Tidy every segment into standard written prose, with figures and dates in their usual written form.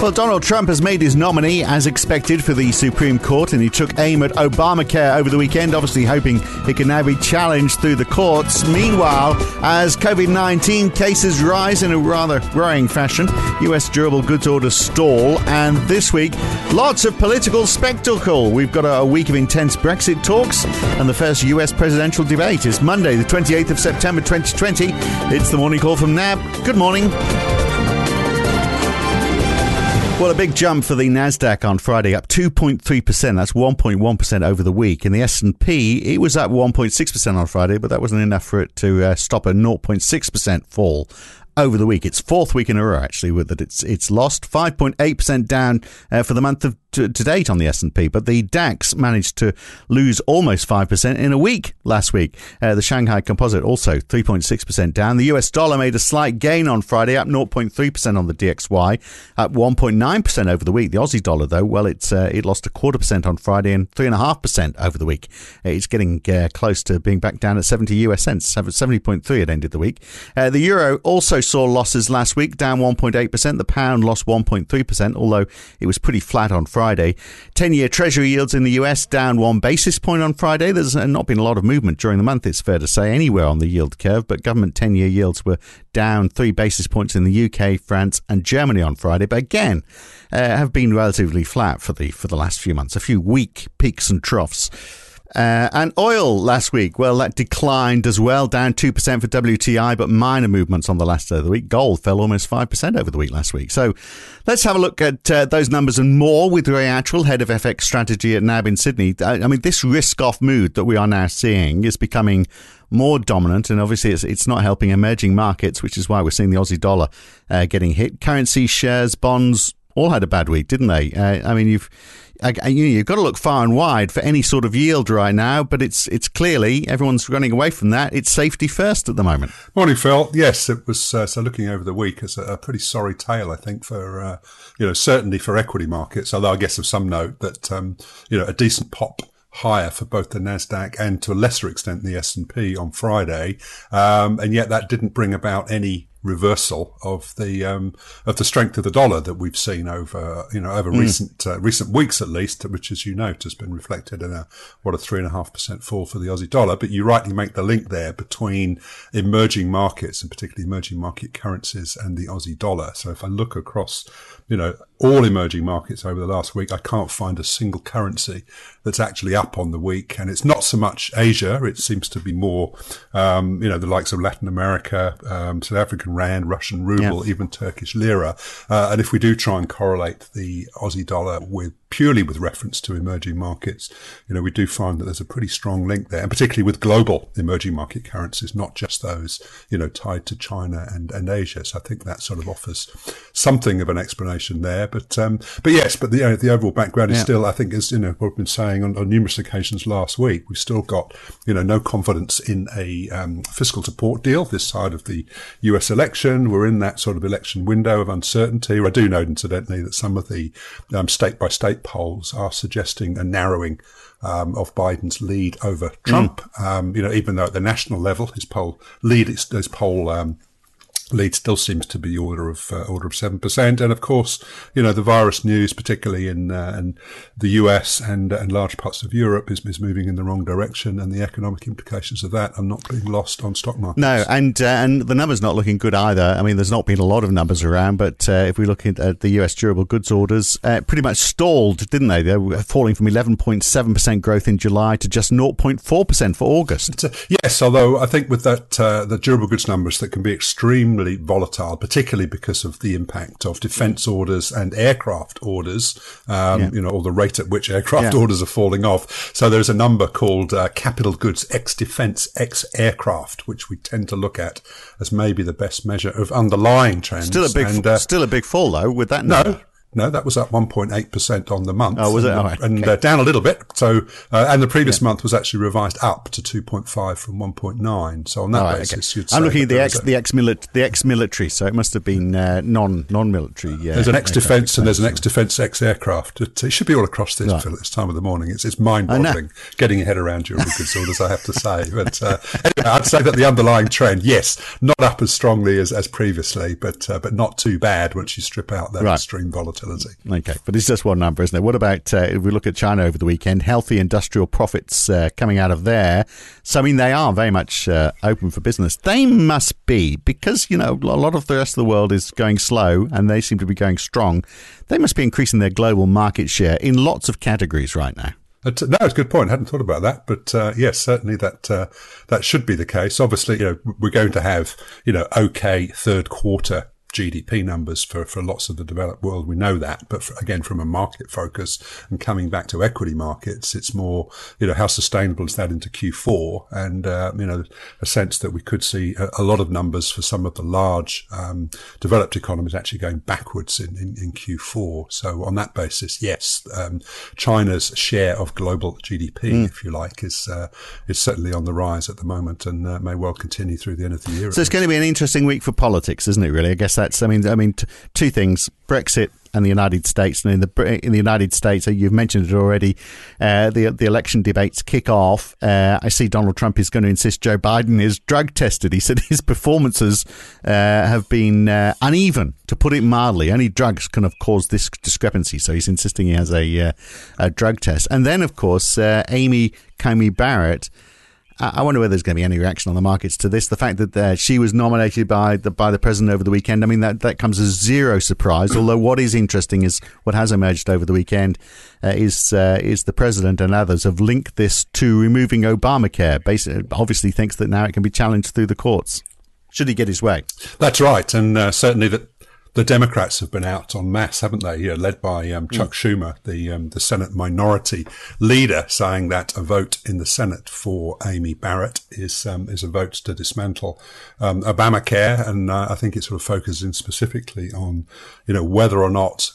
Well, Donald Trump has made his nominee as expected for the Supreme Court, and he took aim at Obamacare over the weekend, obviously hoping it can now be challenged through the courts. Meanwhile, as COVID-19 cases rise in a rather worrying fashion, US durable goods orders stall, and this week, lots of political spectacle. We've got a week of intense Brexit talks, and the first US presidential debate is Monday, the 28th of September 2020. It's the Morning Call from NAB. Good morning. Well, a big jump for the Nasdaq on Friday, up 2.3%. That's 1.1% over the week. And the S&P, it was up 1.6% on Friday, but that wasn't enough for it to stop a 0.6% fall over the week. It's fourth week in a row, actually, with it. It's lost 5.8% down for the month of to date on the S&P, but the DAX managed to lose almost 5% in a week last week. The Shanghai Composite also 3.6% down. The US dollar made a slight gain on Friday, up 0.3% on the DXY, up 1.9% over the week. The Aussie dollar, though, well, it lost 0.25% on Friday and 3.5% over the week. It's getting close to being back down at 70 US cents, 70.3 it ended the week. The euro also saw losses last week, down 1.8%. The pound lost 1.3%, although it was pretty flat on Friday. 10-year Treasury yields in the US down 1 basis point on Friday. There's not been a lot of movement during the month, it's fair to say, anywhere on the yield curve, but government 10-year yields were down 3 basis points in the UK, France and Germany on Friday, but again, have been relatively flat for the last few months, a few weak peaks and troughs. And oil last week, well, that declined as well, down 2% for WTI, but minor movements on the last day of the week. Gold fell almost 5% over the week last week. So let's have a look at those numbers and more with Ray Attrill, head of FX strategy at NAB in Sydney. I mean, this risk-off mood that we are now seeing is becoming more dominant, and obviously it's not helping emerging markets, which is why we're seeing the Aussie dollar getting hit. Currency, shares, bonds, all had a bad week, didn't they? I mean, you've got to look far and wide for any sort of yield right now, but it's clearly everyone's running away from that. It's safety first at the moment. Morning, Phil. Yes, it was. So looking over the week, it's a pretty sorry tale, I think, for certainly for equity markets. Although I guess of some note that a decent pop higher for both the Nasdaq and to a lesser extent the S&P on Friday, and yet that didn't bring about any reversal of the strength of the dollar that we've seen over recent weeks at least, which, as you note, has been reflected in a 3.5% fall for the Aussie dollar. But you rightly make the link there between emerging markets and particularly emerging market currencies and the Aussie dollar. So if I look across, all emerging markets over the last week, I can't find a single currency that's actually up on the week. And it's not so much Asia. It seems to be more, the likes of Latin America, South African rand, Russian ruble, even Turkish lira. And if we do try and correlate the Aussie dollar purely with reference to emerging markets, we do find that there's a pretty strong link there, and particularly with global emerging market currencies, not just those, tied to China and Asia. So I think that sort of offers something of an explanation there. But the overall background is still, I think, as what we've been saying on numerous occasions last week, we've still got, no confidence in a fiscal support deal this side of the US election. We're in that sort of election window of uncertainty. I do note, incidentally, that some of the state-by-state polls are suggesting a narrowing of Biden's lead over Trump. Even though at the national level his poll lead still seems to be order of 7%, and of course, the virus news, particularly in the US and large parts of Europe, is moving in the wrong direction, and the economic implications of that are not being lost on stock markets. No, and the numbers not looking good either. I mean, there's not been a lot of numbers around, but if we look at the US durable goods orders, pretty much stalled, didn't they? They were falling from 11.7% growth in July to just 0.4% for August. Yes, although I think with that the durable goods numbers that can be extremely volatile, particularly because of the impact of defense orders and aircraft orders, or the rate at which aircraft orders are falling off. So there's a number called capital goods ex defense ex aircraft, which we tend to look at as maybe the best measure of underlying trends. Still a big fall, though, with that number. No, that was up 1.8% on the month. Oh, was it? All right. And down a little bit. So, and the previous month was actually revised up to 2.5 from 1.9. So on that basis, you'd say I'm looking at the ex-military. So it must have been non-military. Yeah. There's an ex-defence and there's an ex-defence ex-aircraft. It should be all across this, Phil, at this time of the morning. It's mind-boggling getting your head around durable goods orders, I have to say. But anyway, I'd say that the underlying trend, yes, not up as strongly as previously, but not too bad once you strip out that extreme volatility. volatility. Okay, but it's just one number, isn't it? What about if we look at China over the weekend, healthy industrial profits coming out of there. So, I mean, they are very much open for business. They must be, because, you know, a lot of the rest of the world is going slow and they seem to be going strong. They must be increasing their global market share in lots of categories right now. No, it's a good point. I hadn't thought about that, but yes, certainly that should be the case. Obviously, you know, we're going to have, you know, okay third quarter GDP numbers for lots of the developed world. We know that, but again, from a market focus and coming back to equity markets, it's more, you know, how sustainable is that into Q4? And you know, a sense that we could see a lot of numbers for some of the large developed economies actually going backwards in Q4. So on that basis, yes, China's share of global GDP, if you like, is certainly on the rise at the moment, and may well continue through the end of the year. So it's going to be an interesting week for politics, isn't it? Really, I guess. Two things: Brexit and the United States. And in the United States, you've mentioned it already. The election debates kick off. I see Donald Trump is going to insist Joe Biden is drug tested. He said his performances have been uneven, to put it mildly. Only drugs can have caused this discrepancy. So he's insisting he has a drug test. And then, of course, Amy Coney Barrett. I wonder whether there's going to be any reaction on the markets to this. The fact that she was nominated by the president over the weekend, I mean, that comes as zero surprise, although what is interesting is what has emerged over the weekend is the president and others have linked this to removing Obamacare. Basically, obviously thinks that now it can be challenged through the courts, should he get his way. That's right, and certainly that the Democrats have been out en masse, haven't they? You know, led by Chuck Schumer, the Senate minority leader, saying that a vote in the Senate for Amy Barrett is a vote to dismantle Obamacare, and I think it sort of focuses in specifically on, you know, whether or not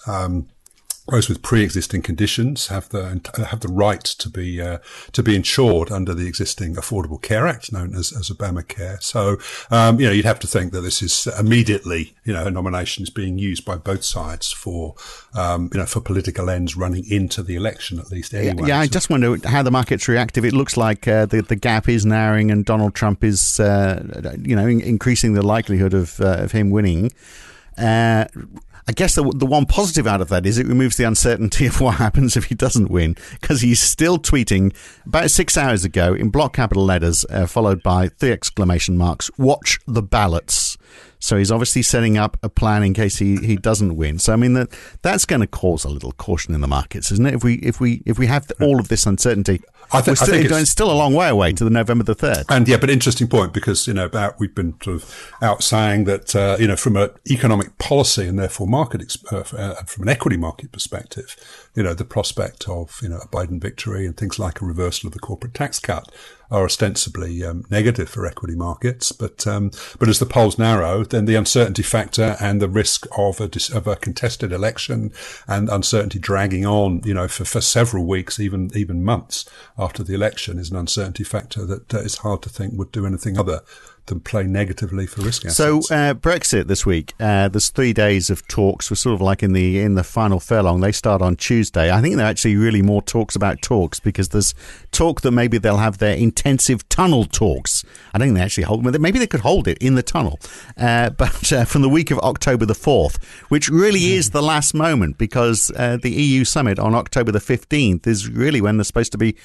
those with pre-existing conditions have the right to be insured under the existing Affordable Care Act, known as Obamacare. So, you know, you'd have to think that this is immediately, you know, a nomination is being used by both sides for, you know, for political ends running into the election, at least anyway. Yeah, I just wonder how the market's reactive. It looks like the gap is narrowing and Donald Trump is, you know, increasing the likelihood of him winning. I guess the one positive out of that is it removes the uncertainty of what happens if he doesn't win, because he's still tweeting about 6 hours ago in block capital letters, followed by 3 exclamation marks, watch the ballots. So he's obviously setting up a plan in case he doesn't win. So, I mean, that's going to cause a little caution in the markets, isn't it? If we have all of this uncertainty, I think it's still a long way away to the November the 3rd. And yeah, but interesting point, because, you know, we've been sort of out saying that, you know, from an economic policy and therefore from an equity market perspective, you know, the prospect of, you know, a Biden victory and things like a reversal of the corporate tax cut are ostensibly negative for equity markets, but as the polls narrow, then the uncertainty factor and the risk of a contested election and uncertainty dragging on, you know, for several weeks, even months after the election, is an uncertainty factor that is hard to think would do anything other than play negatively for risk assets. So Brexit this week, there's 3 days of talks. We're sort of like in the final furlong. They start on Tuesday. I think they're actually really more talks about talks, because there's talk that maybe they'll have their intensive tunnel talks. I don't think they actually hold them. Maybe they could hold it in the tunnel. But from the week of October the 4th, which really is the last moment, because the EU summit on October the 15th is really when they're supposed to be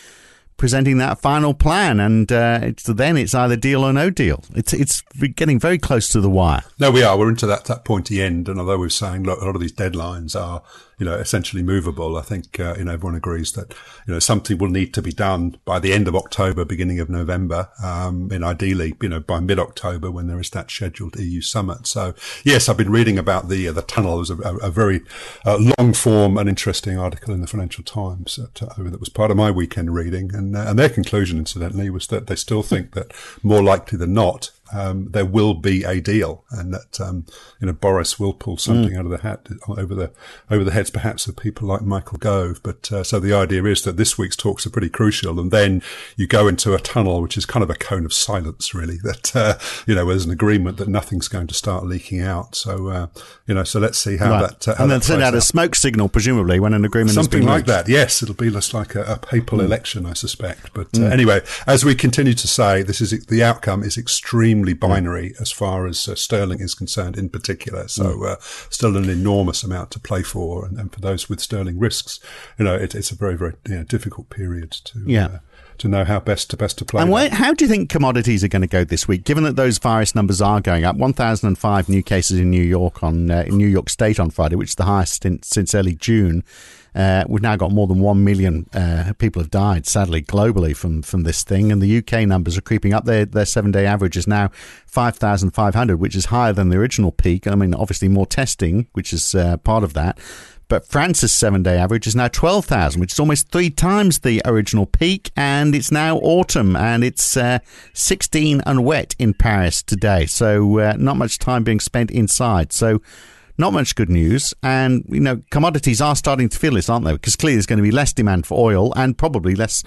presenting that final plan, and it's either deal or no deal. It's getting very close to the wire. No, we are. We're into that pointy end, and although we're saying, look, a lot of these deadlines are, you know, essentially movable, I think, you know, everyone agrees that, you know, something will need to be done by the end of October, beginning of November, and ideally, you know, by mid-October when there is that scheduled EU summit. So, yes, I've been reading about the tunnel. It was a very long-form and interesting article in the Financial Times that was part of my weekend reading, and their conclusion, incidentally, was that they still think that more likely than not, there will be a deal, and that, you know, Boris will pull something out of the hat over the heads, perhaps, of people like Michael Gove. But, so the idea is that this week's talks are pretty crucial. And then you go into a tunnel, which is kind of a cone of silence, really, that, you know, where there's an agreement that nothing's going to start leaking out. So, you know, so let's see how right. that, how and then send out a smoke signal, presumably, when an agreement something is like reached. That. Yes, it'll be less like a papal election, I suspect. But anyway, as we continue to say, this is the outcome is extremely extremely binary as far as sterling is concerned in particular. So still an enormous amount to play for. And for those with sterling risks, you know, it's a very, very difficult period to know how best to play. And how do you think commodities are going to go this week, given that those virus numbers are going up? 1,005 new cases in New York State on Friday, which is the highest since early June. We've now got more than 1 million people have died, sadly, globally from this thing. And the UK numbers are creeping up. Their 7-day average is now 5,500, which is higher than the original peak. I mean, obviously more testing, which is part of that. But France's 7-day average is now 12,000, which is almost 3 times the original peak. And it's now autumn, and it's 16 and wet in Paris today. So not much time being spent inside. So not much good news. And, you know, commodities are starting to feel this, aren't they? Because clearly there's going to be less demand for oil and probably less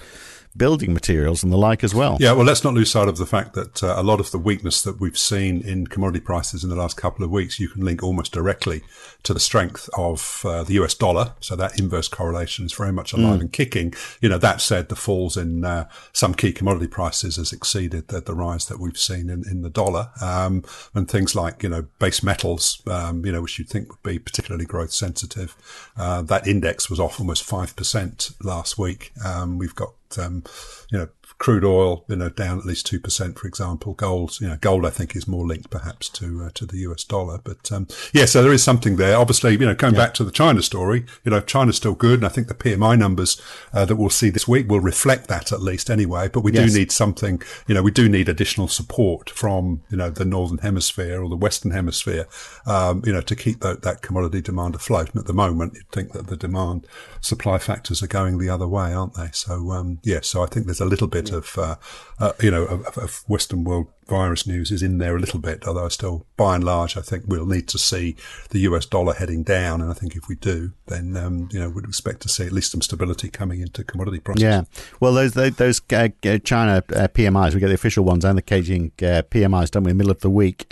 building materials and the like as well. Yeah, well, let's not lose sight of the fact that a lot of the weakness that we've seen in commodity prices in the last couple of weeks, you can link almost directly to the strength of the US dollar. So that inverse correlation is very much alive and kicking. You know, that said, the falls in some key commodity prices has exceeded the rise that we've seen in the dollar. And things like, you know, base metals, you know, which you'd think would be particularly growth sensitive. That index was off almost 5% last week. We've got you know, crude oil, you know, down at least 2%, for example. Gold, I think, is more linked perhaps to the US dollar. But so there is something there. Obviously, you know, going back to the China story, you know, China's still good, and I think the PMI numbers that we'll see this week will reflect that at least anyway. But we do need something. You know, we do need additional support from, you know, the Northern Hemisphere or the Western Hemisphere, you know, to keep that commodity demand afloat. And at the moment, you'd think that the demand supply factors are going the other way, aren't they? So so I think there's a little bit of you know, of Western world virus news is in there a little bit, although still, by and large, I think we'll need to see the US dollar heading down. And I think if we do, then, you know, we'd expect to see at least some stability coming into commodity prices. Yeah. Well, those China PMIs, we get the official ones and the Caixin PMIs, don't we, in the middle of the week.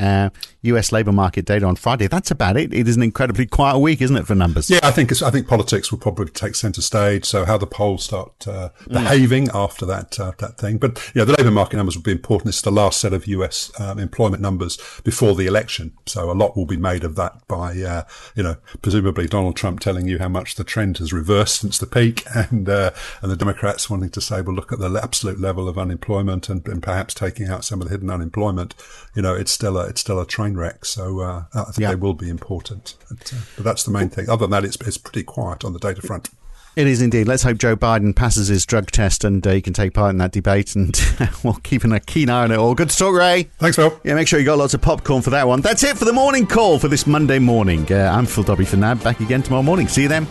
US labour market data on Friday. That's about it. It is an incredibly quiet week, isn't it, for numbers? Yeah, I think politics will probably take centre stage. So how the polls start behaving after that thing. But, you know, the labour market numbers will be important. It's the last set of US employment numbers before the election. So a lot will be made of that by, you know, presumably Donald Trump telling you how much the trend has reversed since the peak, and the Democrats wanting to say, well, look at the absolute level of unemployment and perhaps taking out some of the hidden unemployment. You know, it's still a train wreck. So I think they will be important. But that's the main thing. Other than that, it's pretty quiet on the data front. It is indeed. Let's hope Joe Biden passes his drug test and he can take part in that debate, and we'll keep a keen eye on it all. Good to talk, Ray. Thanks, Phil. Yeah, make sure you got lots of popcorn for that one. That's it for the morning call for this Monday morning. I'm Phil Dobby for NAB. Back again tomorrow morning. See you then.